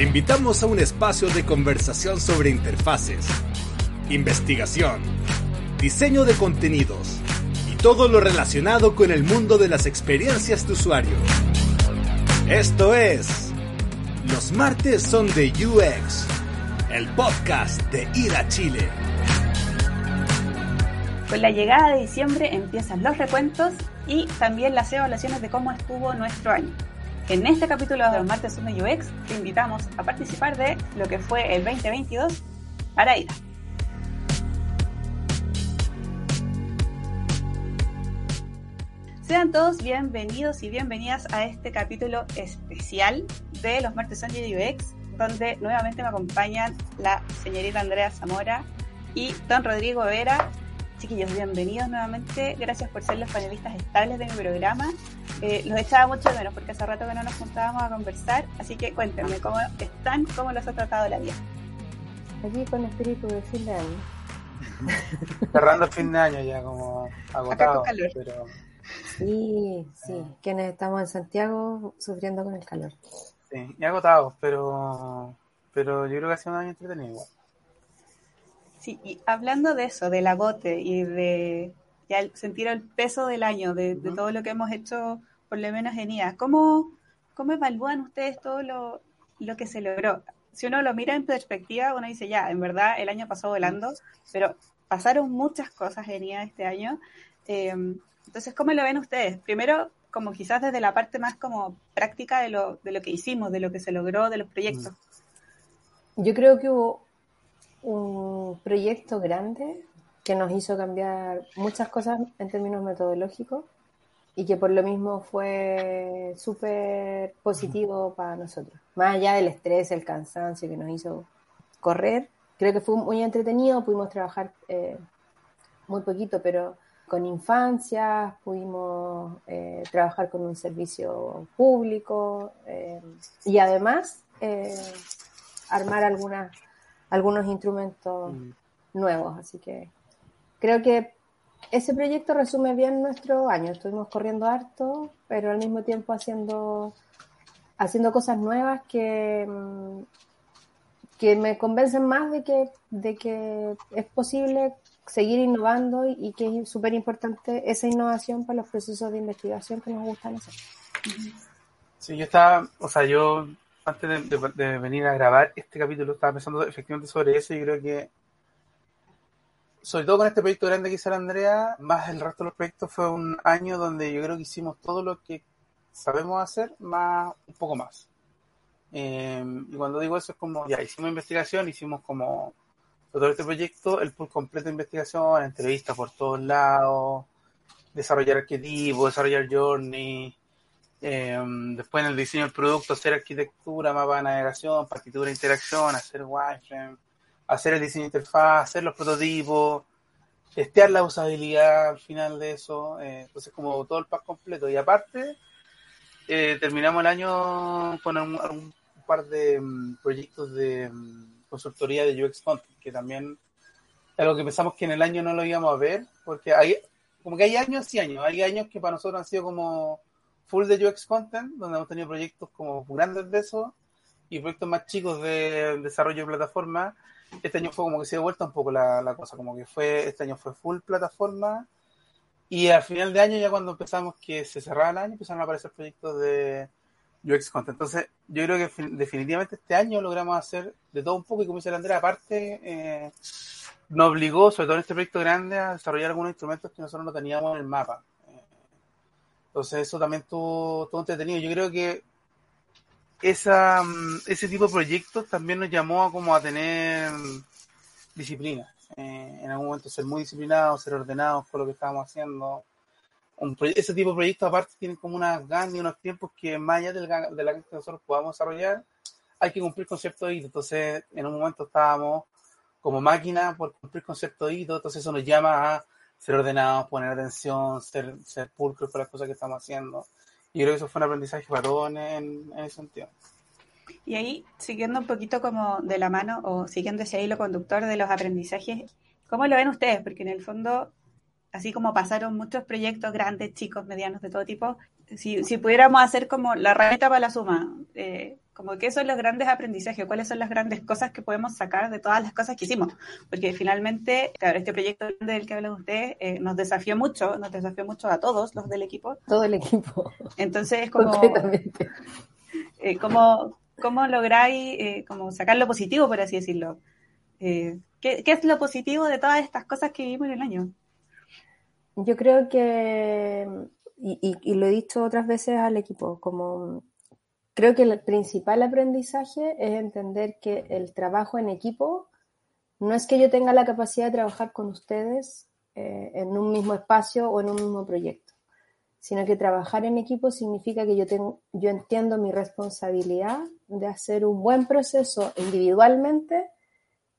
Te invitamos a un espacio de conversación sobre interfaces, investigación, diseño de contenidos y todo lo relacionado con el mundo de las experiencias de usuario. Esto es Los martes son de UX, el podcast de Ir a Chile. Con la llegada de diciembre empiezan los recuentos y también las evaluaciones de cómo estuvo nuestro año. En este capítulo de Los martes son de UX te invitamos a participar de lo que fue el 2022 para IRA. Sean todos bienvenidos y bienvenidas a este capítulo especial de Los martes son de UX, donde nuevamente me acompañan la señorita Andrea Zamora y don Rodrigo Vera. Chiquillos, bienvenidos nuevamente. Gracias por ser los panelistas estables de mi programa. Los echaba mucho de menos porque hace rato que no nos juntábamos a conversar. Así que cuéntenme cómo están, cómo los ha tratado la vida. Aquí con el espíritu de fin de año. Cerrando el fin de año ya, como agotado. Acá con calor. Sí. Quienes estamos en Santiago sufriendo con el calor. Sí, y agotados, pero yo creo que ha sido un año entretenido igual. Sí, y hablando de eso, del agote y de ya sentir el peso del año, de todo lo que hemos hecho, por lo menos en IA, ¿cómo evalúan ustedes todo lo que se logró? Si uno lo mira en perspectiva, uno dice, ya, en verdad, el año pasó volando, pero pasaron muchas cosas en IA este año. Entonces, ¿cómo lo ven ustedes? Primero, como quizás desde la parte más como práctica de lo que hicimos, de lo que se logró, de los proyectos. Yo creo que hubo un proyecto grande que nos hizo cambiar muchas cosas en términos metodológicos y que por lo mismo fue súper positivo para nosotros. Más allá del estrés, el cansancio que nos hizo correr, creo que fue muy entretenido, pudimos trabajar muy poquito, pero con infancias, pudimos trabajar con un servicio público y además armar algunos instrumentos nuevos, así que creo que ese proyecto resume bien nuestro año. Estuvimos corriendo harto, pero al mismo tiempo haciendo cosas nuevas que me convencen más de que es posible seguir innovando y que es súper importante esa innovación para los procesos de investigación que nos gustan hacer. Sí, yo antes de venir a grabar este capítulo estaba pensando efectivamente sobre eso y creo que sobre todo con este proyecto grande que hizo la Andrea, más el resto de los proyectos, fue un año donde yo creo que hicimos todo lo que sabemos hacer, más un poco más. Y cuando digo eso es como, ya, hicimos investigación, hicimos como todo este proyecto, el pool completo de investigación, entrevistas por todos lados, desarrollar arquetipos, desarrollar journey. Después en el diseño del producto, hacer arquitectura, mapa de navegación, partitura de interacción, hacer wireframe, hacer el diseño de interfaz, hacer los prototipos, testear la usabilidad al final de eso, entonces como todo el pack completo. Y aparte terminamos el año con un par de proyectos de consultoría de UX Content, que también es algo que pensamos que en el año no lo íbamos a ver, porque hay años y años, hay años que para nosotros han sido como full de UX Content, donde hemos tenido proyectos como grandes de eso y proyectos más chicos de desarrollo de plataforma. Este año fue como que se ha vuelto un poco la cosa, como que este año fue full plataforma y al final de año, ya cuando empezamos que se cerraba el año, empezaron a aparecer proyectos de UX Content. Entonces, yo creo que definitivamente este año logramos hacer de todo un poco y como dice la Andrea, aparte nos obligó, sobre todo en este proyecto grande, a desarrollar algunos instrumentos que nosotros no teníamos en el mapa. Entonces eso también estuvo todo entretenido. Yo creo que ese tipo de proyectos también nos llamó como a tener disciplina. En algún momento ser muy disciplinados, ser ordenados con lo que estábamos haciendo. Ese tipo de proyectos aparte tienen como unas ganas y unos tiempos que más allá de la que nosotros podamos desarrollar, hay que cumplir conceptos de hito. Entonces en un momento estábamos como máquina por cumplir conceptos de hito. Entonces eso nos llama a ser ordenados, poner atención, ser pulcros por las cosas que estamos haciendo. Yo creo que eso fue un aprendizaje para todos en ese sentido. Y ahí, siguiendo un poquito como de la mano, o siguiendo ese hilo conductor de los aprendizajes, ¿cómo lo ven ustedes? Porque en el fondo, así como pasaron muchos proyectos grandes, chicos, medianos, de todo tipo, si pudiéramos hacer como la herramienta para la suma, Como que esos son los grandes aprendizajes, cuáles son las grandes cosas que podemos sacar de todas las cosas que hicimos. Porque finalmente, claro, este proyecto del que habla usted nos desafió mucho a todos los del equipo. Todo el equipo. Entonces es como... Completamente. ¿Cómo lográis como sacar lo positivo, por así decirlo? ¿Qué es lo positivo de todas estas cosas que vivimos en el año? Yo creo que, y lo he dicho otras veces al equipo, como creo que el principal aprendizaje es entender que el trabajo en equipo no es que yo tenga la capacidad de trabajar con ustedes en un mismo espacio o en un mismo proyecto, sino que trabajar en equipo significa que yo entiendo mi responsabilidad de hacer un buen proceso individualmente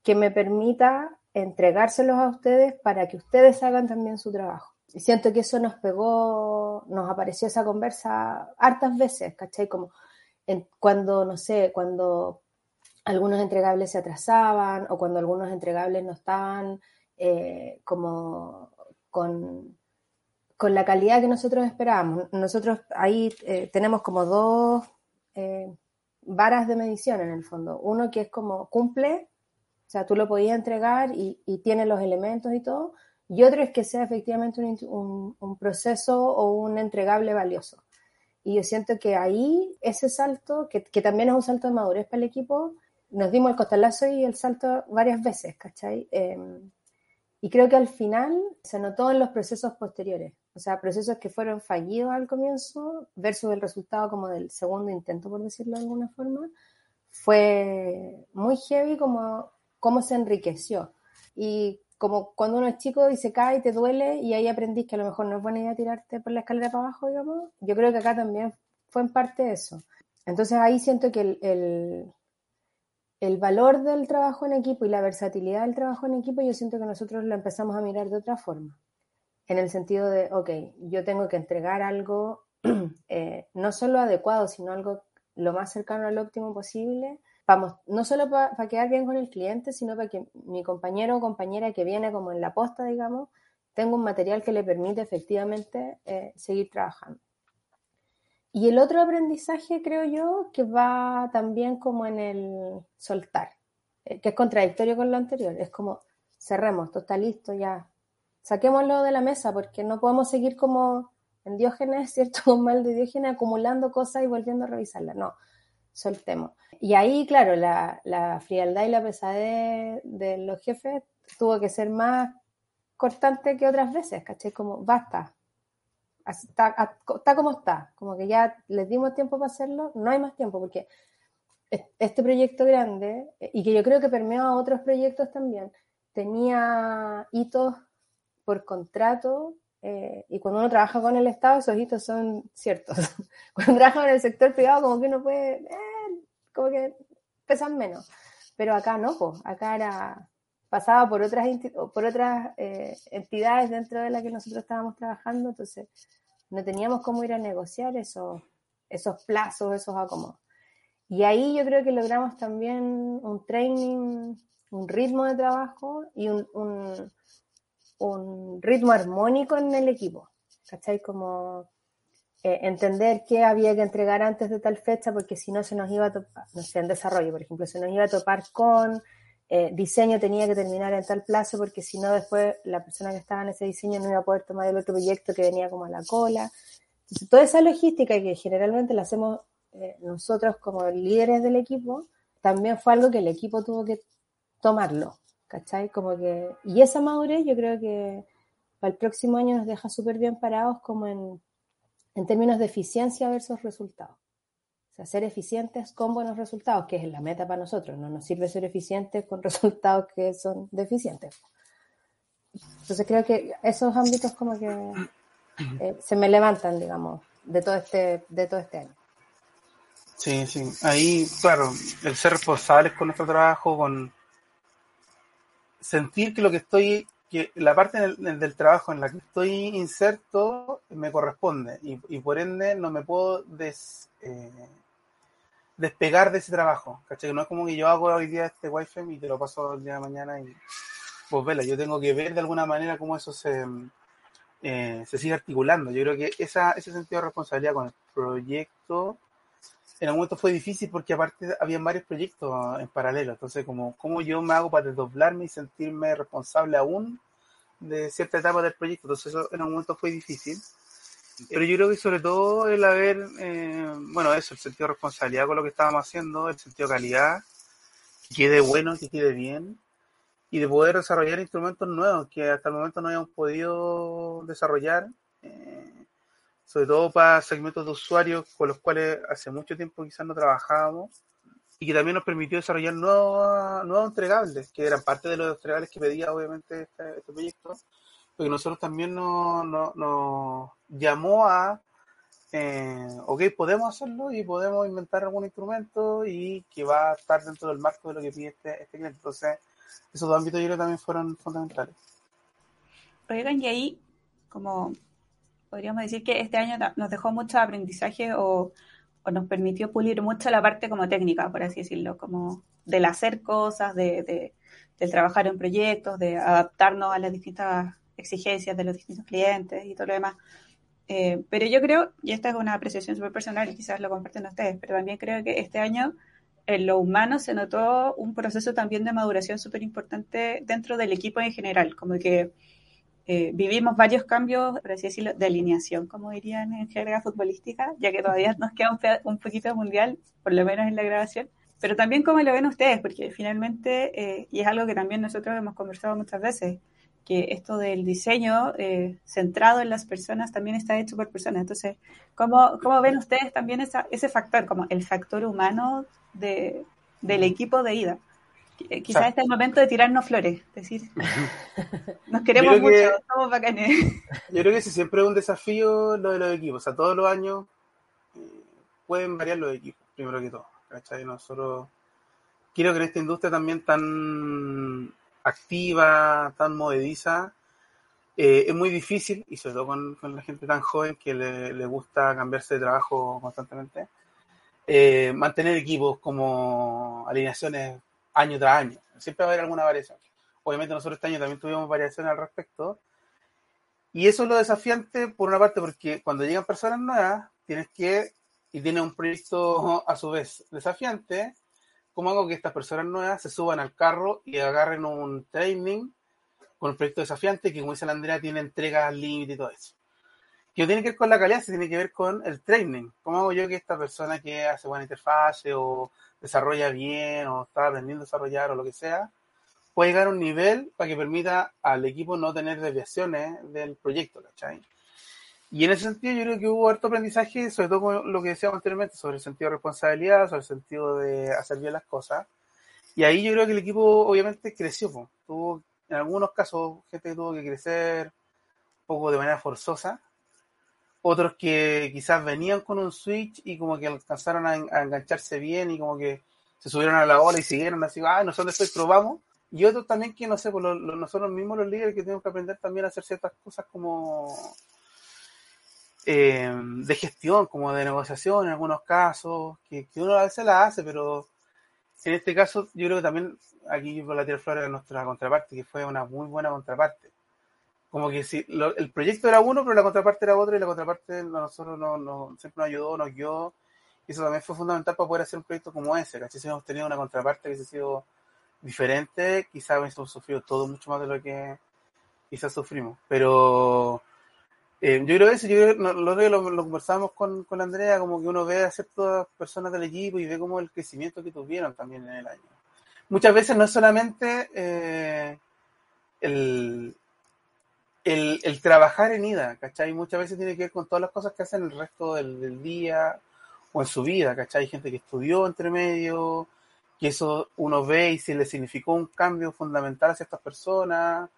que me permita entregárselos a ustedes para que ustedes hagan también su trabajo. Y siento que eso nos pegó, nos apareció esa conversa hartas veces, ¿cachai? Como cuando algunos entregables se atrasaban o cuando algunos entregables no estaban como con la calidad que nosotros esperábamos. Nosotros ahí tenemos como dos varas de medición en el fondo. Uno que es como cumple, o sea, tú lo podías entregar y tiene los elementos y todo. Y otro es que sea efectivamente un proceso o un entregable valioso. Y yo siento que ahí ese salto, que también es un salto de madurez para el equipo, nos dimos el costalazo y el salto varias veces, ¿cachai? Y creo que al final se notó en los procesos posteriores. O sea, procesos que fueron fallidos al comienzo versus el resultado como del segundo intento, por decirlo de alguna forma. Fue muy heavy como... cómo se enriqueció. Y como cuando uno es chico y se cae y te duele y ahí aprendís que a lo mejor no es buena idea tirarte por la escalera para abajo, digamos, yo creo que acá también fue en parte eso. Entonces ahí siento que el valor del trabajo en equipo y la versatilidad del trabajo en equipo, yo siento que nosotros lo empezamos a mirar de otra forma. En el sentido de, ok, yo tengo que entregar algo no solo adecuado, sino algo lo más cercano al óptimo posible. Vamos, no solo para quedar bien con el cliente, sino para que mi compañero o compañera que viene como en la posta, digamos, tenga un material que le permite efectivamente seguir trabajando. Y el otro aprendizaje, creo yo, que va también como en el soltar, que es contradictorio con lo anterior. Es como, cerremos, esto está listo, ya, saquémoslo de la mesa, porque no podemos seguir como en Diógenes, ¿cierto? Como mal de Diógenes, acumulando cosas y volviendo a revisarlas, no. Soltemos. Y ahí, claro, la frialdad y la pesadez de los jefes tuvo que ser más cortante que otras veces, ¿cachai? Como, basta. Está como está. Como que ya les dimos tiempo para hacerlo, no hay más tiempo, porque este proyecto grande, y que yo creo que permeó a otros proyectos también, tenía hitos por contrato. Y cuando uno trabaja con el Estado, esos hitos son ciertos. Cuando trabaja en el sector privado, como que uno puede, como que pesan menos. Pero acá no, pues. Acá pasaba por otras entidades dentro de las que nosotros estábamos trabajando, entonces no teníamos cómo ir a negociar esos plazos, esos acomodos. Y ahí yo creo que logramos también un training, un ritmo de trabajo y un ritmo armónico en el equipo, ¿cachai? Como entender qué había que entregar antes de tal fecha, porque si no se nos iba a topar, no sé, en desarrollo, por ejemplo, se nos iba a topar con diseño, tenía que terminar en tal plazo, porque si no después la persona que estaba en ese diseño no iba a poder tomar el otro proyecto que venía como a la cola. Entonces, toda esa logística que generalmente la hacemos nosotros como líderes del equipo, también fue algo que el equipo tuvo que tomarlo, ¿cachai? Como que, y esa madurez yo creo que para el próximo año nos deja súper bien parados como en términos de eficiencia versus resultados. O sea, ser eficientes con buenos resultados, que es la meta para nosotros. No nos sirve ser eficientes con resultados que son deficientes. Entonces creo que esos ámbitos como que se me levantan, digamos, de todo este año. Sí, sí. Ahí, claro, el ser responsables con nuestro trabajo, con sentir que la parte del trabajo en la que estoy inserto me corresponde y por ende no me puedo despegar de ese trabajo, ¿cachai? No es como que yo hago hoy día este wireframe y te lo paso el día de mañana y pues vela, yo tengo que ver de alguna manera cómo eso se sigue articulando. Yo creo que ese sentido de responsabilidad con el proyecto en algún momento fue difícil porque aparte había varios proyectos en paralelo. Entonces, ¿cómo yo me hago para desdoblarme y sentirme responsable aún de cierta etapa del proyecto? Entonces, eso en algún momento fue difícil. Pero yo creo que sobre todo el haber, el sentido de responsabilidad con lo que estábamos haciendo, el sentido de calidad, que quede bueno, que quede bien, y de poder desarrollar instrumentos nuevos que hasta el momento no habíamos podido desarrollar, sobre todo para segmentos de usuarios con los cuales hace mucho tiempo quizás no trabajábamos, y que también nos permitió desarrollar nuevos entregables, que eran parte de los entregables que pedía obviamente este proyecto, porque nosotros también nos llamó a podemos hacerlo y podemos inventar algún instrumento y que va a estar dentro del marco de lo que pide este cliente. Entonces, esos dos ámbitos yo creo también fueron fundamentales. Oigan, y ahí, como podríamos decir que este año nos dejó mucho aprendizaje o nos permitió pulir mucho la parte como técnica, por así decirlo, como del hacer cosas, del trabajar en proyectos, de adaptarnos a las distintas exigencias de los distintos clientes y todo lo demás. Pero yo creo, y esta es una apreciación súper personal, y quizás lo comparten ustedes, pero también creo que este año en lo humano se notó un proceso también de maduración súper importante dentro del equipo en general, como que vivimos varios cambios, por así decirlo, de alineación, como dirían en jerga futbolística, ya que todavía nos queda un poquito de mundial, por lo menos en la grabación, pero también como lo ven ustedes, porque finalmente, y es algo que también nosotros hemos conversado muchas veces, que esto del diseño centrado en las personas también está hecho por personas. Entonces, ¿cómo ven ustedes también ese factor, como el factor humano del equipo de ida? Quizás o sea, este es el momento de tirarnos flores, decir, nos queremos mucho, somos bacanes. Yo creo que siempre es un desafío lo de los equipos. O sea, todos los años pueden variar los equipos, primero que todo. ¿Cachai? Nosotros, quiero que en esta industria también tan activa, tan movediza, es muy difícil, y sobre todo con la gente tan joven que le gusta cambiarse de trabajo constantemente, mantener equipos como alineaciones año tras año. Siempre va a haber alguna variación. Obviamente nosotros este año también tuvimos variaciones al respecto, y eso es lo desafiante por una parte, porque cuando llegan personas nuevas tienes un proyecto a su vez desafiante. ¿Cómo hago que estas personas nuevas se suban al carro y agarren un training con un proyecto desafiante que, como dice la Andrea, tiene entregas límite y todo eso? Que no tiene que ver con la calidad, se tiene que ver con el training. ¿Cómo hago yo que esta persona que hace buena interfase o desarrolla bien o está aprendiendo a desarrollar o lo que sea, pueda llegar a un nivel para que permita al equipo no tener desviaciones del proyecto, ¿cachai? Y en ese sentido yo creo que hubo harto aprendizaje, sobre todo con lo que decíamos anteriormente, sobre el sentido de responsabilidad, sobre el sentido de hacer bien las cosas. Y ahí yo creo que el equipo obviamente creció. Tuvo, en algunos casos, gente que tuvo que crecer un poco de manera forzosa. Otros que quizás venían con un switch y como que alcanzaron a engancharse bien y como que se subieron a la ola y siguieron así, nosotros esto probamos. Y otros también que, no sé, pues nosotros mismos los líderes que tenemos que aprender también a hacer ciertas cosas como de gestión, como de negociación en algunos casos, que uno a veces la hace, pero en este caso yo creo que también aquí por la Tierra Flores nuestra contraparte, que fue una muy buena contraparte, como que si el proyecto era uno, pero la contraparte era otra, y la contraparte a nosotros siempre nos ayudó, nos guió, y eso también fue fundamental para poder hacer un proyecto como ese, ¿cachai? Si hemos tenido una contraparte que hubiese sido diferente, quizás hubiésemos sufrido todo mucho más de lo que quizás sufrimos, pero yo creo eso, lo conversamos con Andrea, como que uno ve a ciertas personas del equipo y ve como el crecimiento que tuvieron también en el año. Muchas veces no es solamente el trabajar en ida, ¿cachai? Muchas veces tiene que ver con todas las cosas que hacen el resto del día o en su vida, ¿cachai? Hay gente que estudió entre medio, que eso uno ve y si le significó un cambio fundamental hacia estas personas.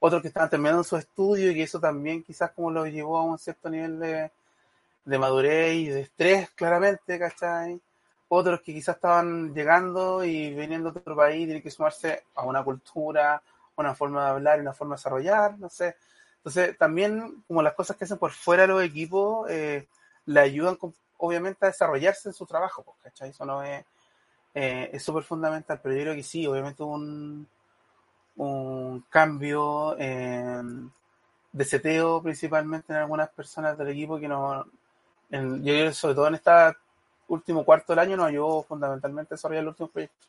Otros que estaban terminando su estudio y que eso también quizás como lo llevó a un cierto nivel de madurez y de estrés, claramente, ¿cachai? Otros que quizás estaban llegando y viniendo de otro país, tienen que sumarse a una cultura, una forma de hablar, una forma de desarrollar, no sé. Entonces, también como las cosas que hacen por fuera los equipos le ayudan, obviamente, a desarrollarse en su trabajo, ¿cachai? Eso no es súper fundamental, pero yo creo que sí, obviamente un cambio de seteo principalmente en algunas personas del equipo que no, yo creo sobre todo en esta último cuarto del año nos ayudó fundamentalmente a desarrollar el último proyecto.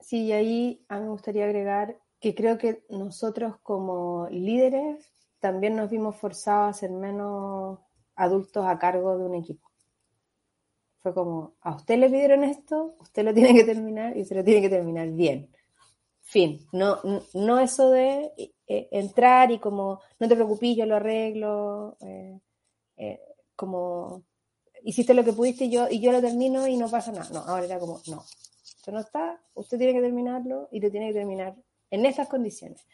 Sí, y ahí a mí me gustaría agregar que creo que nosotros como líderes también nos vimos forzados a ser menos adultos a cargo de un equipo. Fue como, a usted le pidieron esto, usted lo tiene que terminar y se lo tiene que terminar bien. Fin. No eso de entrar y como, no te preocupes, yo lo arreglo, como, hiciste lo que pudiste y yo lo termino y no pasa nada. No, ahora era como, no, esto no está, usted tiene que terminarlo y lo tiene que terminar en estas condiciones.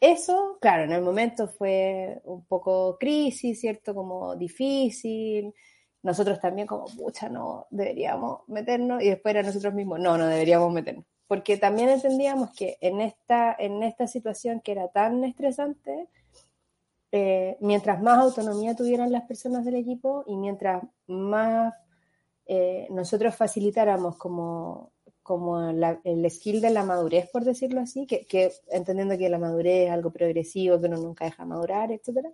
Eso, claro, en el momento fue un poco crisis, ¿cierto? Como difícil. Nosotros también como, pucha, no deberíamos meternos. Y después era nosotros mismos, no deberíamos meternos. Porque también entendíamos que en esta situación que era tan estresante, mientras más autonomía tuvieran las personas del equipo y mientras más nosotros facilitáramos como el skill de la madurez, por decirlo así, que entendiendo que la madurez es algo progresivo, que uno nunca deja madurar, etcétera,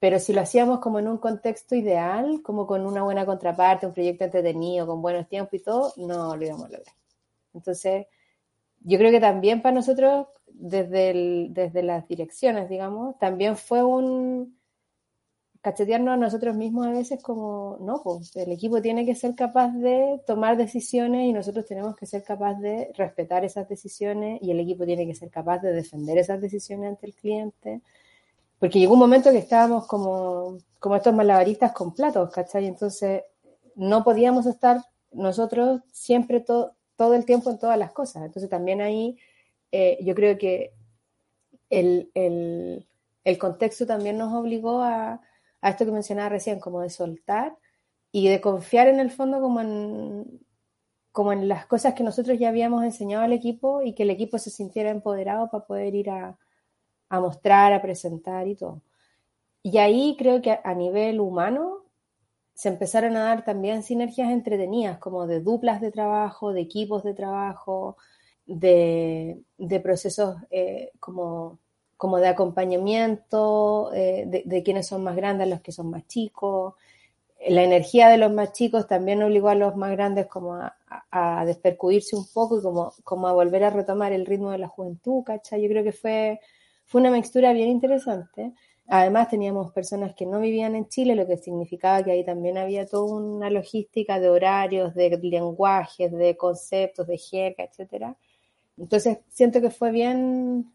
pero si lo hacíamos como en un contexto ideal, como con una buena contraparte, un proyecto entretenido, con buenos tiempos y todo, no lo íbamos a lograr. Entonces, yo creo que también para nosotros, desde las direcciones, digamos, también fue un cachetearnos a nosotros mismos a veces como, no, pues el equipo tiene que ser capaz de tomar decisiones y nosotros tenemos que ser capaz de respetar esas decisiones y el equipo tiene que ser capaz de defender esas decisiones ante el cliente. Porque llegó un momento que estábamos como estos malabaristas con platos, ¿cachai? Entonces, no podíamos estar nosotros siempre todo el tiempo en todas las cosas. Entonces, también ahí yo creo que el contexto también nos obligó a esto que mencionaba recién, como de soltar y de confiar en el fondo como en las cosas que nosotros ya habíamos enseñado al equipo y que el equipo se sintiera empoderado para poder ir a mostrar, a presentar y todo. Y ahí creo que a nivel humano se empezaron a dar también sinergias entretenidas, como de duplas de trabajo, de equipos de trabajo, de procesos como de acompañamiento, de quienes son más grandes, los que son más chicos. La energía de los más chicos también obligó a los más grandes como a despercuirse un poco y como a volver a retomar el ritmo de la juventud, ¿cachai? Yo creo que fue una mixtura bien interesante. Además teníamos personas que no vivían en Chile, lo que significaba que ahí también había toda una logística de horarios, de lenguajes, de conceptos, de jerga, etcétera. Entonces siento que fue bien,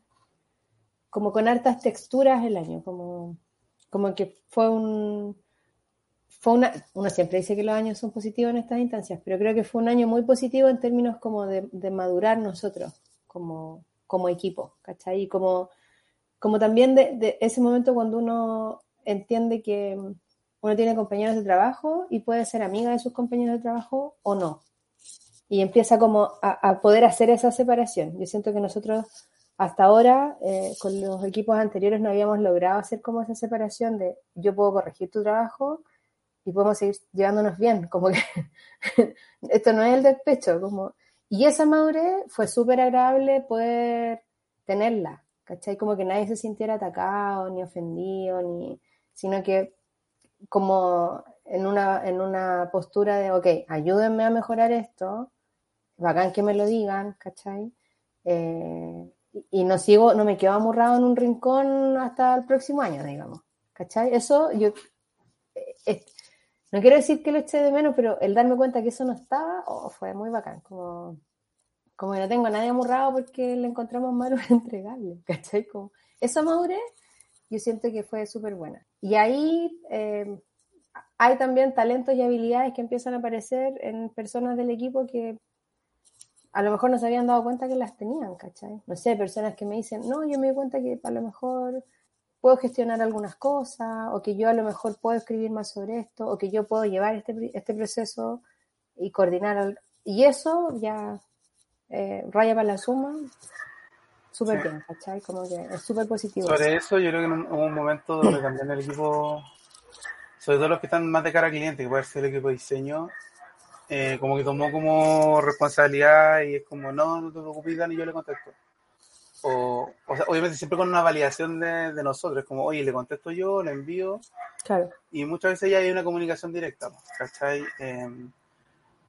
como con hartas texturas el año, como que uno siempre dice que los años son positivos en estas instancias, pero creo que fue un año muy positivo en términos como de madurar nosotros como equipo, ¿cachai? Y como también de ese momento cuando uno entiende que uno tiene compañeros de trabajo y puede ser amiga de sus compañeros de trabajo o no. Y empieza como a poder hacer esa separación. Yo siento que nosotros hasta ahora con los equipos anteriores no habíamos logrado hacer como esa separación de yo puedo corregir tu trabajo y podemos seguir llevándonos bien. Como que esto no es el despecho. Y esa madurez fue súper agradable poder tenerla. ¿Cachai? Como que nadie se sintiera atacado, ni ofendido, sino que como en una postura de, ok, ayúdenme a mejorar esto, bacán que me lo digan, ¿cachai? Y no me quedo amurrado en un rincón hasta el próximo año, digamos, ¿cachai? Eso no quiero decir que lo eché de menos, pero el darme cuenta que eso no estaba, fue muy bacán, como que no tengo a nadie amurrado porque le encontramos malo en entregarle, ¿cachai? Como esa madurez yo siento que fue súper buena. Y ahí hay también talentos y habilidades que empiezan a aparecer en personas del equipo que a lo mejor no se habían dado cuenta que las tenían, ¿cachai? No sé, personas que me dicen, no, yo me di cuenta que a lo mejor puedo gestionar algunas cosas, o que yo a lo mejor puedo escribir más sobre esto, o que yo puedo llevar este proceso y coordinar. Y eso ya... raya para la suma, súper sí. Bien, ¿cachai? Como que es súper positivo. Sobre eso yo creo que hubo un momento donde cambiaron el equipo, sobre todo los que están más de cara al cliente, que puede ser el equipo de diseño, como que tomó como responsabilidad y es como, no te preocupes, Dani, yo le contesto. O sea, obviamente siempre con una validación de nosotros, como, oye, le contesto yo, le envío. Claro. Y muchas veces ya hay una comunicación directa, ¿cachai?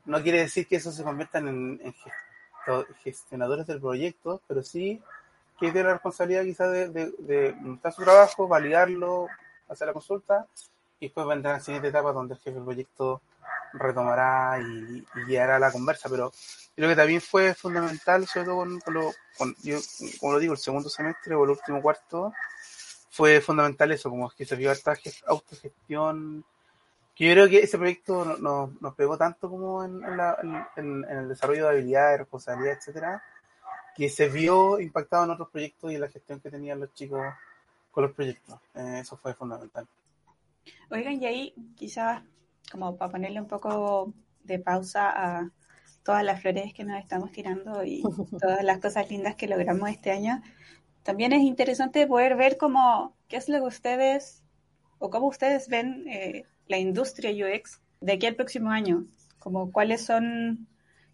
No quiere decir que eso se conviertan en gestionadores del proyecto, pero sí que tiene la responsabilidad quizás de mostrar su trabajo, validarlo, hacer la consulta, y después vendrá la siguiente etapa donde el jefe del proyecto retomará y guiará la conversa. Pero creo que también fue fundamental, sobre todo como digo, el segundo semestre o el último cuarto, fue fundamental eso, como que se vio harta autogestión, que yo creo que ese proyecto nos pegó tanto como en el desarrollo de habilidades, responsabilidad, etcétera, que se vio impactado en otros proyectos y en la gestión que tenían los chicos con los proyectos. Eso fue fundamental. Oigan, y ahí quizás, como para ponerle un poco de pausa a todas las flores que nos estamos tirando y todas las cosas lindas que logramos este año, también es interesante poder ver cómo, qué es lo que ustedes, o cómo ustedes ven la industria UX de aquí al próximo año, como cuáles son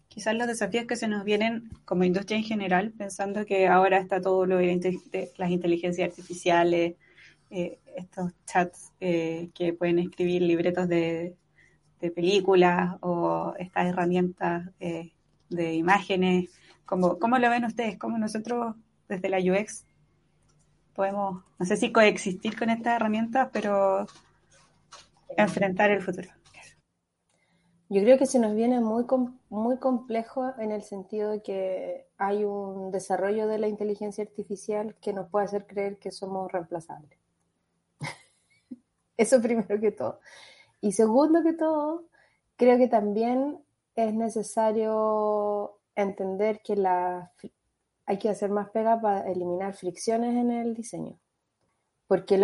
quizás los desafíos que se nos vienen como industria en general, pensando que ahora está todo lo de las inteligencias artificiales, estos chats que pueden escribir libretos de películas o estas herramientas de imágenes. ¿Cómo lo ven ustedes? ¿Cómo nosotros desde la UX podemos, no sé si coexistir con estas herramientas, pero enfrentar el futuro? Yo creo que se nos viene muy complejo en el sentido de que hay un desarrollo de la inteligencia artificial que nos puede hacer creer que somos reemplazables. Eso primero que todo. Y segundo que todo, creo que también es necesario entender que hay que hacer más pega para eliminar fricciones en el diseño. Porque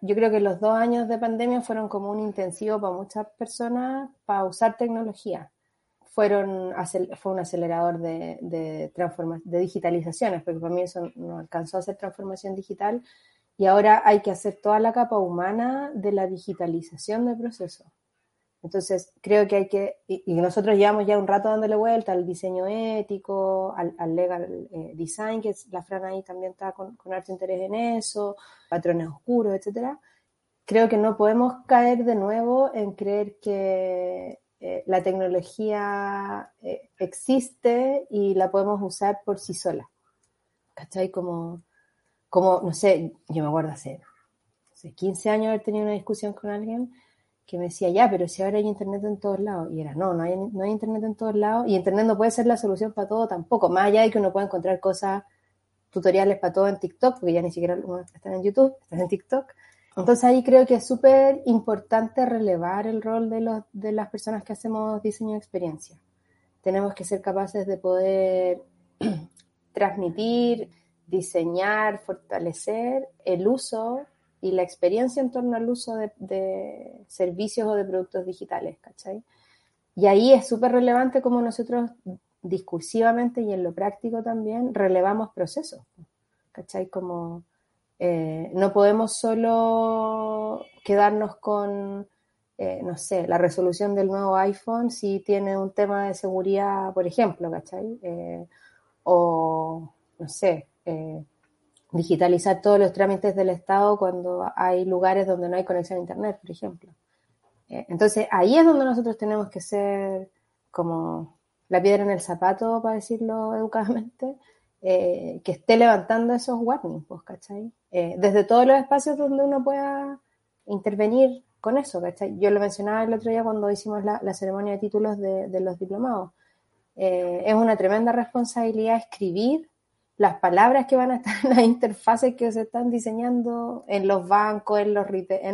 yo creo que los 2 años de pandemia fueron como un intensivo para muchas personas para usar tecnología. Fue un acelerador de digitalizaciones, porque para mí eso no alcanzó a ser transformación digital. Y ahora hay que hacer toda la capa humana de la digitalización del proceso. Entonces, creo que hay que... Y nosotros llevamos ya un rato dándole vuelta al diseño ético, al legal design, que la Fran ahí también está con harto interés en eso, patrones oscuros, etcétera. Creo que no podemos caer de nuevo en creer que la tecnología existe y la podemos usar por sí sola. ¿Cachai? Como, no sé, yo me acuerdo hace 15 años haber tenido una discusión con alguien que me decía, ya, pero si ahora hay internet en todos lados. Y era, no hay internet en todos lados. Y internet no puede ser la solución para todo tampoco. Más allá de que uno pueda encontrar cosas, tutoriales para todo en TikTok, porque ya ni siquiera están en YouTube, están en TikTok. Entonces ahí creo que es súper importante relevar el rol de las personas que hacemos diseño de experiencia. Tenemos que ser capaces de poder transmitir, diseñar, fortalecer el uso y la experiencia en torno al uso de servicios o de productos digitales, ¿cachai? Y ahí es súper relevante como nosotros discursivamente y en lo práctico también relevamos procesos, ¿cachai? Como no podemos solo quedarnos con, no sé, la resolución del nuevo iPhone si tiene un tema de seguridad, por ejemplo, ¿cachai? O, no sé, digitalizar todos los trámites del Estado cuando hay lugares donde no hay conexión a internet, por ejemplo. Entonces, ahí es donde nosotros tenemos que ser como la piedra en el zapato, para decirlo educadamente, que esté levantando esos warnings, ¿cachai? Desde todos los espacios donde uno pueda intervenir con eso, ¿cachai? Yo lo mencionaba el otro día cuando hicimos la ceremonia de títulos de los diplomados. Es una tremenda responsabilidad escribir las palabras que van a estar en las interfaces que se están diseñando en los bancos, en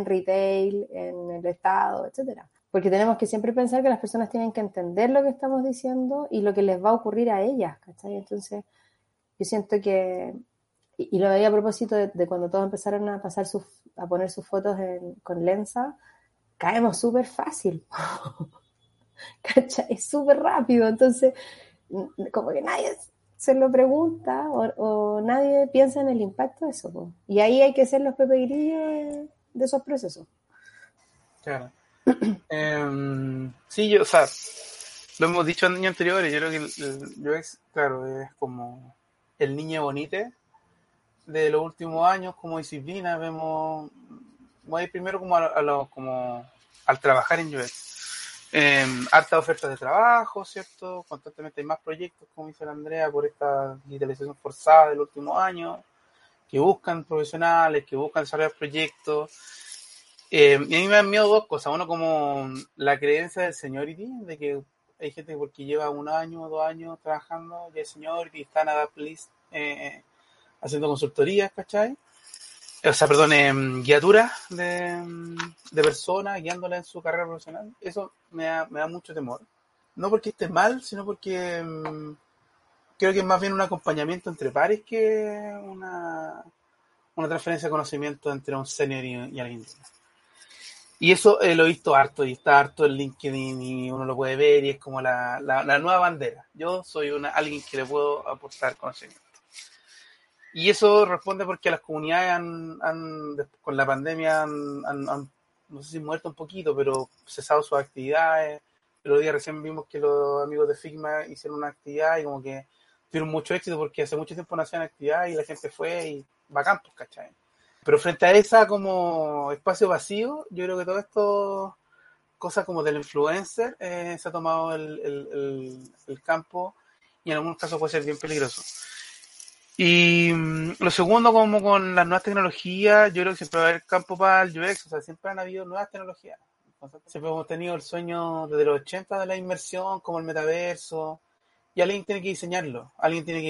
retail, en el Estado, etcétera. Porque tenemos que siempre pensar que las personas tienen que entender lo que estamos diciendo y lo que les va a ocurrir a ellas, ¿cachai? Entonces, yo siento que, y lo veía a propósito de cuando todos empezaron a poner sus fotos con Lensa, caemos súper fácil, ¿cachai? Es súper rápido, entonces, como que nadie se lo pregunta o nadie piensa en el impacto de eso, po. Y ahí hay que ser los pepegrillos de esos procesos. Claro. Sí, yo, o sea, lo hemos dicho en años anteriores, yo creo que el UX, claro, es como el Niño Bonite de los últimos años como disciplina. Vemos, voy a ir primero como como al trabajar en UX. Hartas ofertas de trabajo, ¿cierto? Constantemente hay más proyectos, como dice la Andrea, por esta digitalización forzada del último año, que buscan profesionales, que buscan desarrollar proyectos. Y a mí me dan miedo dos cosas. Uno, como la creencia del seniority, de que hay gente que porque lleva un año o 2 años trabajando, ya es seniority, está en Adplist haciendo consultorías, ¿cachai? O sea, perdón, guiaturas de personas, guiándolas en su carrera profesional. Eso me da mucho temor. No porque esté mal, sino porque creo que es más bien un acompañamiento entre pares que una transferencia de conocimiento entre un senior y alguien. Y eso lo he visto harto, y está harto en LinkedIn, y uno lo puede ver, y es como la nueva bandera. Yo soy alguien que le puedo aportar conocimiento. Y eso responde porque las comunidades con la pandemia han no sé si muerto un poquito, pero cesado sus actividades. El otro día recién vimos que los amigos de Figma hicieron una actividad y como que tuvieron mucho éxito porque hace mucho tiempo no hacían actividad y la gente fue y bacán, pues, ¿cachai? Pero frente a esa como espacio vacío, yo creo que todo esto, cosas como del influencer, se ha tomado el campo, y en algunos casos puede ser bien peligroso. Y lo segundo, como con las nuevas tecnologías, yo creo que siempre va a haber campo para el UX, o sea, siempre han habido nuevas tecnologías. Siempre hemos tenido el sueño desde los 80 de la inmersión, como el metaverso, y alguien tiene que diseñarlo, alguien tiene que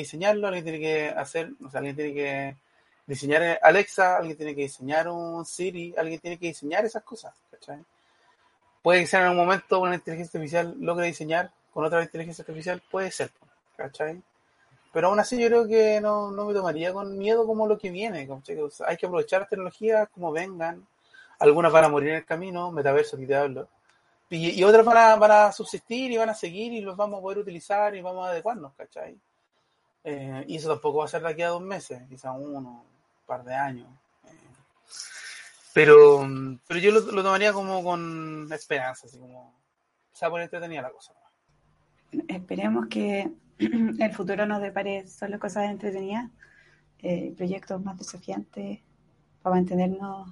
diseñar Alexa, alguien tiene que diseñar un Siri, alguien tiene que diseñar esas cosas, ¿cachai? Puede que sea en algún momento una inteligencia artificial logre diseñar con otra inteligencia artificial, puede ser, ¿cachai? Pero aún así yo creo que no me tomaría con miedo como lo que viene, ¿cachai? O sea, hay que aprovechar las tecnologías como vengan. Algunas van a morir en el camino, metaverso, que te hablo. Y otras van a subsistir y van a seguir y los vamos a poder utilizar y vamos a adecuarnos, ¿cachai? Y eso tampoco va a ser de aquí a 2 meses, quizás uno, un par de años. Pero yo lo tomaría como con esperanza, así como se va a poner entretenida la cosa. Esperemos que el futuro nos depare solo cosas entretenidas, proyectos más desafiantes para mantenernos,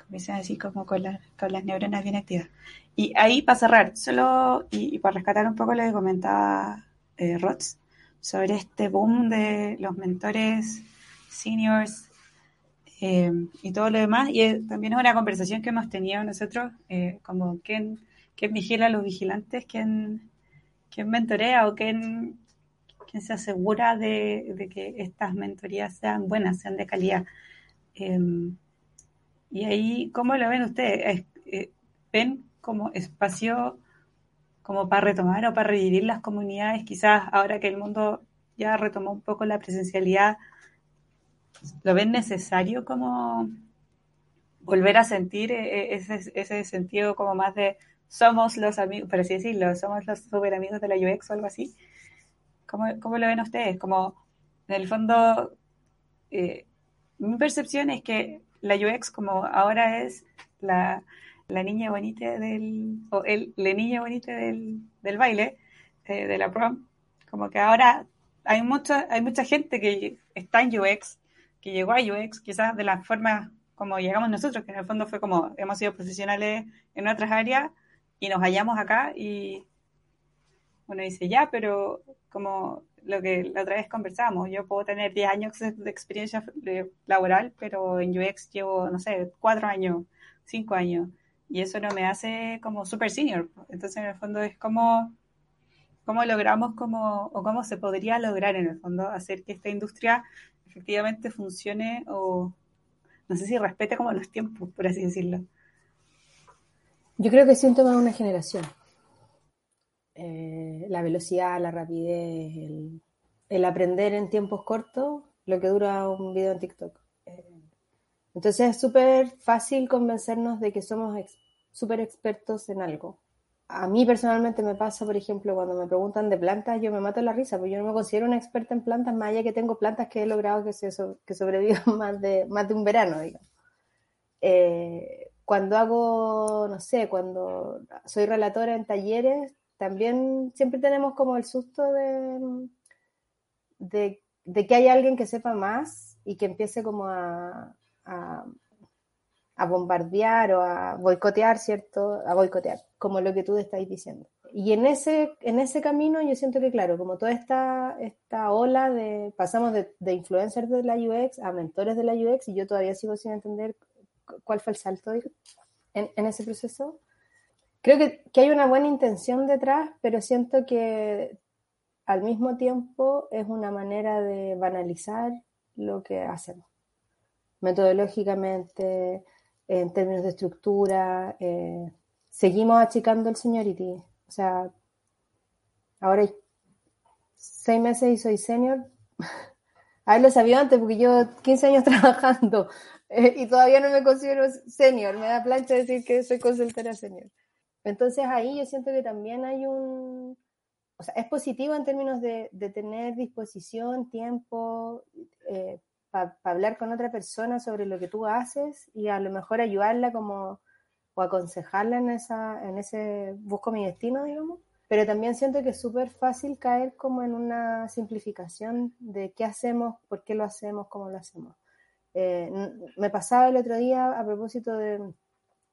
empiezan así como con las neuronas bien activas. Y ahí, para cerrar, solo y para rescatar un poco lo que comentaba Rods sobre este boom de los mentores, seniors y todo lo demás. Y también es una conversación que hemos tenido nosotros, como quién vigila a los vigilantes, quién mentorea o quién se asegura de que estas mentorías sean buenas, sean de calidad. Y ahí, ¿cómo lo ven ustedes? ¿Ven como espacio como para retomar o para revivir las comunidades? Quizás ahora que el mundo ya retomó un poco la presencialidad, ¿lo ven necesario como volver a sentir ese sentido como más de somos los amigos, por así decirlo, somos los super amigos de la UX o algo así? ¿Cómo lo ven ustedes? Como, en el fondo, mi percepción es que la UX como ahora es la niña bonita la niña bonita del baile, de la prom. Como que ahora hay mucha gente que está en UX, que llegó a UX quizás de la forma como llegamos nosotros, que en el fondo fue como hemos sido profesionales en otras áreas y nos hallamos acá, y uno dice ya, pero como lo que la otra vez conversamos, yo puedo tener 10 años de experiencia laboral, pero en UX llevo, no sé, 4 años, 5 años, y eso no me hace como super senior. Entonces, en el fondo, es como cómo logramos, o cómo se podría lograr, en el fondo, hacer que esta industria efectivamente funcione, o no sé si respete como los tiempos, por así decirlo. Yo creo que es síntoma de una generación. La velocidad, la rapidez, el aprender en tiempos cortos, lo que dura un video en TikTok. Entonces es súper fácil convencernos de que somos súper expertos en algo. A mí personalmente me pasa, por ejemplo, cuando me preguntan de plantas, yo me mato la risa, porque yo no me considero una experta en plantas, más allá que tengo plantas que he logrado que sobrevivan más de un verano, digamos. Cuando hago, no sé, cuando soy relatora en talleres, también siempre tenemos como el susto de de que hay alguien que sepa más y que empiece como a bombardear o a boicotear, ¿cierto? A boicotear, como lo que tú estás diciendo. Y en ese camino yo siento que, claro, como toda esta ola de... Pasamos de influencers de la UX a mentores de la UX, y yo todavía sigo sin entender cuál fue el salto en ese proceso. Creo que hay una buena intención detrás, pero siento que al mismo tiempo es una manera de banalizar lo que hacemos. Metodológicamente, en términos de estructura, seguimos achicando el seniority. O sea, ahora hay 6 meses y soy senior. Haberlo sabido antes, porque yo 15 años trabajando y todavía no me considero senior. Me da plancha decir que soy consultora senior. Entonces ahí yo siento que también hay un... O sea, es positivo en términos de tener disposición, tiempo, para hablar con otra persona sobre lo que tú haces y a lo mejor ayudarla como... o aconsejarla en ese busco mi destino, digamos. Pero también siento que es súper fácil caer como en una simplificación de qué hacemos, por qué lo hacemos, cómo lo hacemos. Me pasaba el otro día a propósito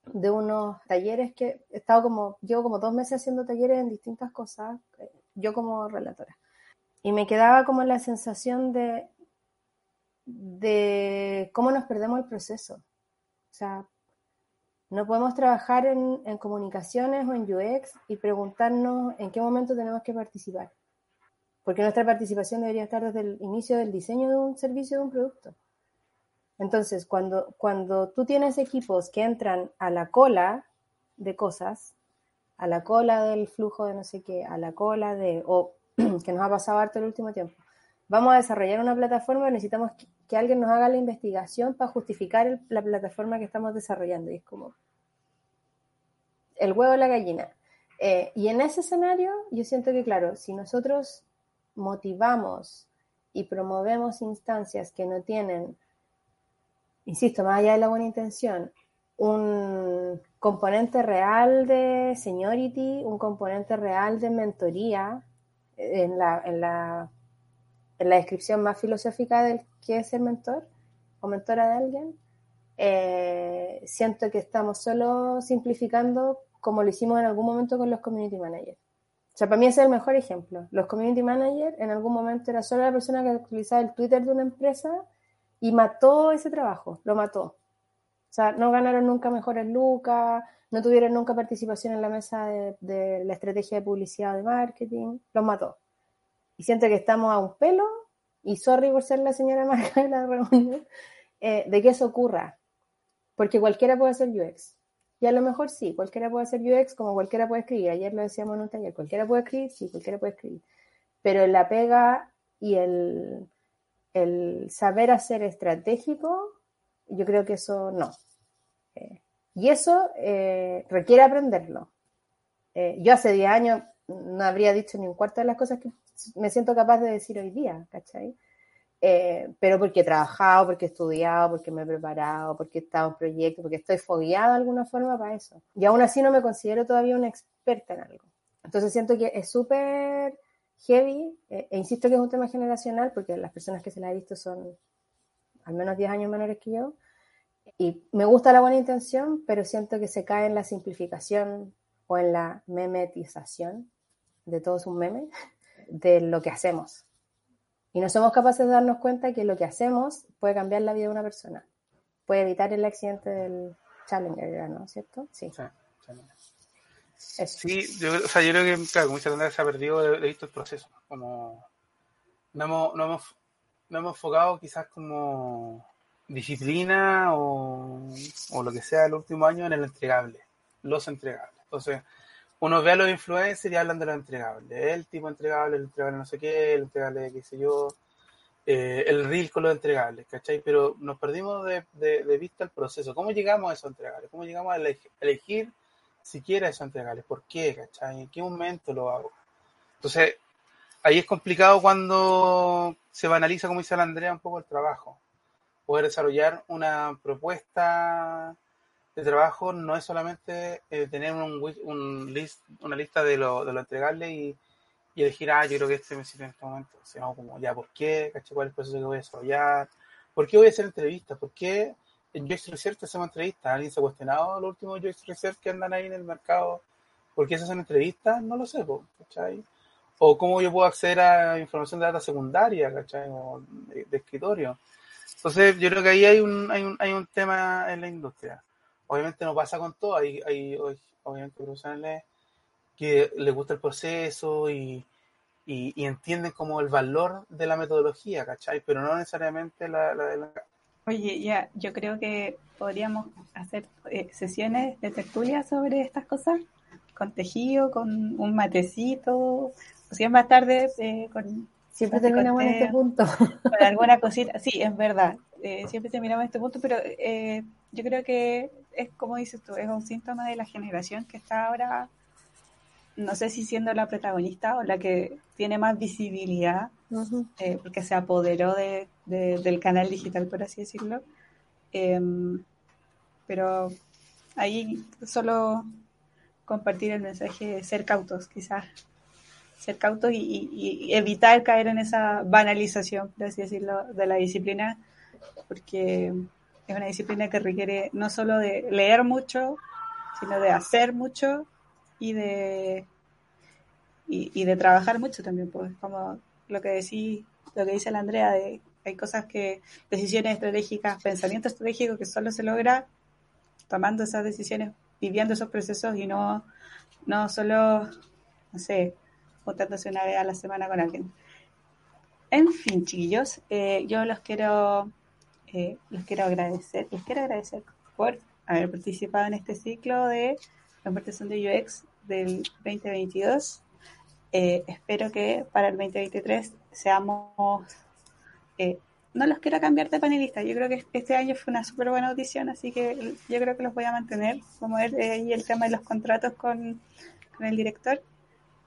de unos talleres que he estado llevo como 2 meses haciendo talleres en distintas cosas, yo como relatora. Y me quedaba como la sensación de cómo nos perdemos el proceso. O sea, no podemos trabajar en comunicaciones o en UX y preguntarnos en qué momento tenemos que participar. Porque nuestra participación debería estar desde el inicio del diseño de un servicio, de un producto. Entonces, cuando tú tienes equipos que entran a la cola de cosas, a la cola del flujo de no sé qué, a la cola o que nos ha pasado harto el último tiempo, vamos a desarrollar una plataforma y necesitamos que alguien nos haga la investigación para justificar la plataforma que estamos desarrollando. Y es como el huevo o la gallina. Y en ese escenario yo siento que, claro, si nosotros motivamos y promovemos instancias que no tienen, insisto, más allá de la buena intención, un componente real de seniority, un componente real de mentoría en la descripción más filosófica del que es el mentor o mentora de alguien, siento que estamos solo simplificando como lo hicimos en algún momento con los community managers. O sea, para mí ese es el mejor ejemplo. Los community managers en algún momento era solo la persona que actualizaba el Twitter de una empresa y mató ese trabajo, lo mató. O sea, no ganaron nunca mejores lucas, no tuvieron nunca participación en la mesa de la estrategia de publicidad o de marketing, los mató. Y siento que estamos a un pelo, y sorry por ser la señora marca de la reunión, de que eso ocurra. Porque cualquiera puede hacer UX. Y a lo mejor sí, cualquiera puede hacer UX como cualquiera puede escribir. Ayer lo decíamos en un taller, cualquiera puede escribir, sí, cualquiera puede escribir. Pero la pega y el saber hacer estratégico, yo creo que eso no. Y eso requiere aprenderlo. Yo hace 10 años no habría dicho ni un cuarto de las cosas que me siento capaz de decir hoy día, ¿cachai? Pero porque he trabajado, porque he estudiado, porque me he preparado, porque he estado en proyectos, porque estoy fogueada de alguna forma para eso. Y aún así no me considero todavía una experta en algo. Entonces siento que es súper heavy, e insisto que es un tema generacional, porque las personas que se las he visto son al menos 10 años menores que yo, y me gusta la buena intención, pero siento que se cae en la simplificación o en la memetización de todos un meme, de lo que hacemos. Y no somos capaces de darnos cuenta que lo que hacemos puede cambiar la vida de una persona. Puede evitar el accidente del Challenger, ¿no? ¿Cierto? Sí. Eso. Sí, yo creo que, claro, como dice Andrea, se ha perdido de visto el proceso. Como no hemos enfocado quizás como disciplina o lo que sea el último año en el entregable, los entregables. Entonces, uno ve a los influencers y hablan de los entregables. El tipo entregable, el entregable no sé qué, el entregable qué sé yo, el reel con los entregables, ¿cachai? Pero nos perdimos de vista el proceso. ¿Cómo llegamos a esos entregables? ¿Cómo llegamos a elegir siquiera esos entregables? ¿Por qué, cachai? ¿En qué momento lo hago? Entonces, ahí es complicado cuando se banaliza, como dice la Andrea, un poco el trabajo. Poder desarrollar una propuesta... El trabajo no es solamente tener una lista de lo entregable y Y yo dije, yo creo que este me sirve en este momento. O sea, como, ya, ¿por qué? ¿Caché cuál es el proceso que voy a desarrollar? ¿Por qué voy a hacer entrevistas? ¿Por qué en UX Research hacemos entrevistas? ¿Alguien se ha cuestionado los últimos UX Research que andan ahí en el mercado? ¿Por qué se hacen entrevistas? No lo sé, ¿cachai? O cómo yo puedo acceder a información de data secundaria, ¿cachai? O de escritorio. Entonces, yo creo que ahí hay un tema en la industria. Obviamente no pasa con todo. Hay obviamente profesionales que les gusta el proceso y entienden como el valor de la metodología, ¿cachai? Pero no necesariamente la de la... Oye, ya, yo creo que podríamos hacer sesiones de tertulia sobre estas cosas, con tejido, con un matecito, si es más tarde, con... Siempre terminamos en este punto. Con alguna cosita, sí, es verdad, siempre terminamos en este punto, pero yo creo que es como dices tú, es un síntoma de la generación que está ahora, no sé si siendo la protagonista o la que tiene más visibilidad, uh-huh. Porque se apoderó del canal digital, por así decirlo, pero ahí solo compartir el mensaje de ser cautos, quizás. Ser cautos y evitar caer en esa banalización, por así decirlo, de la disciplina, porque es una disciplina que requiere no solo de leer mucho, sino de hacer mucho y de trabajar mucho también, pues, como lo que dice la Andrea, de hay cosas que, decisiones estratégicas, pensamiento estratégico que solo se logra tomando esas decisiones, viviendo esos procesos y no solo, no sé, juntándose una vez a la semana con alguien. En fin, chiquillos, yo les quiero agradecer por haber participado en este ciclo de Los Martes son de UX del 2022. Espero que para el 2023 seamos... no los quiero cambiar de panelista. Yo creo que este año fue una súper buena audición, así que yo creo que los voy a mantener. Vamos a ver ahí el tema de los contratos con el director.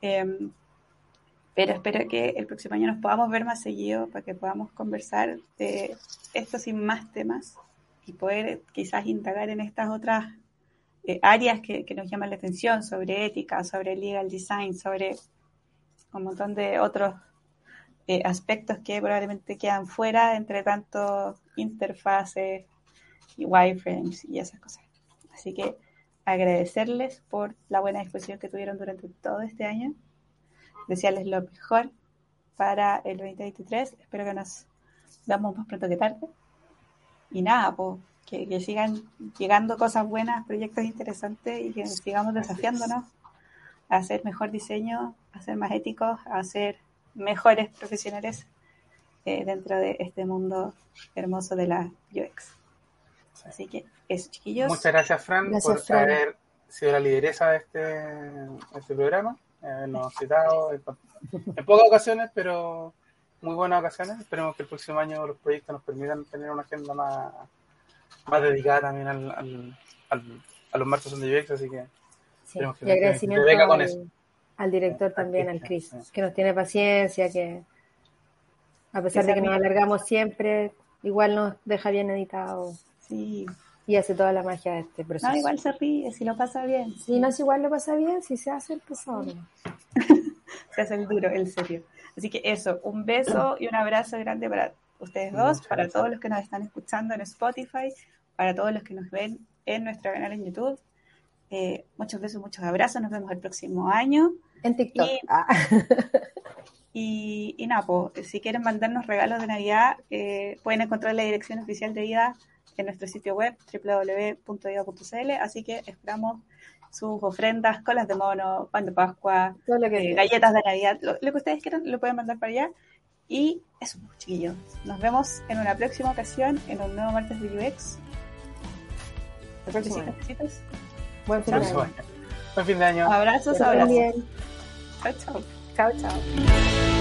Pero espero que el próximo año nos podamos ver más seguido para que podamos conversar de estos y más temas y poder quizás indagar en estas otras áreas que nos llaman la atención, sobre ética, sobre legal design, sobre un montón de otros aspectos que probablemente quedan fuera, entre tanto interfaces y wireframes y esas cosas. Así que agradecerles por la buena discusión que tuvieron durante todo este año. Desearles lo mejor para el 2023. Espero que nos veamos más pronto que tarde. Y nada, pues, que sigan llegando cosas buenas, proyectos interesantes y que sigamos desafiándonos a hacer mejor diseño, a ser más éticos, a ser mejores profesionales dentro de este mundo hermoso de la UX. Así que eso, chiquillos. Muchas gracias, Fran, por haber sido la lideresa de este programa. Nos ha citado en pocas ocasiones, pero muy buenas ocasiones. Esperemos que el próximo año los proyectos nos permitan tener una agenda más dedicada también a los martes son de UX. Así que sí, y agradecimiento al director también, al Chris, que nos tiene paciencia, que a pesar de que nos alargamos siempre, igual nos deja bien editado. Sí. Y hace toda la magia de este proceso. No, igual se ríe, si lo pasa bien. Si no, si igual lo pasa bien, si se hace el pesado. Se hace el duro, el serio. Así que eso, un beso y un abrazo grande para ustedes dos, muchas para gracias. Todos los que nos están escuchando en Spotify, para todos los que nos ven en nuestro canal en YouTube. Muchos besos, muchos abrazos. Nos vemos el próximo año. En TikTok. Y nada, pues, si quieren mandarnos regalos de Navidad, pueden encontrar la dirección oficial de IDA en nuestro sitio web www.ida.cl, así que esperamos sus ofrendas, colas de mono, pan de pascua, galletas de Navidad, lo que ustedes quieran lo pueden mandar para allá. Y eso, chiquillos, nos vemos en una próxima ocasión, en un nuevo Martes de UX. Besitos. Buen fin de año. Abrazos. Chao.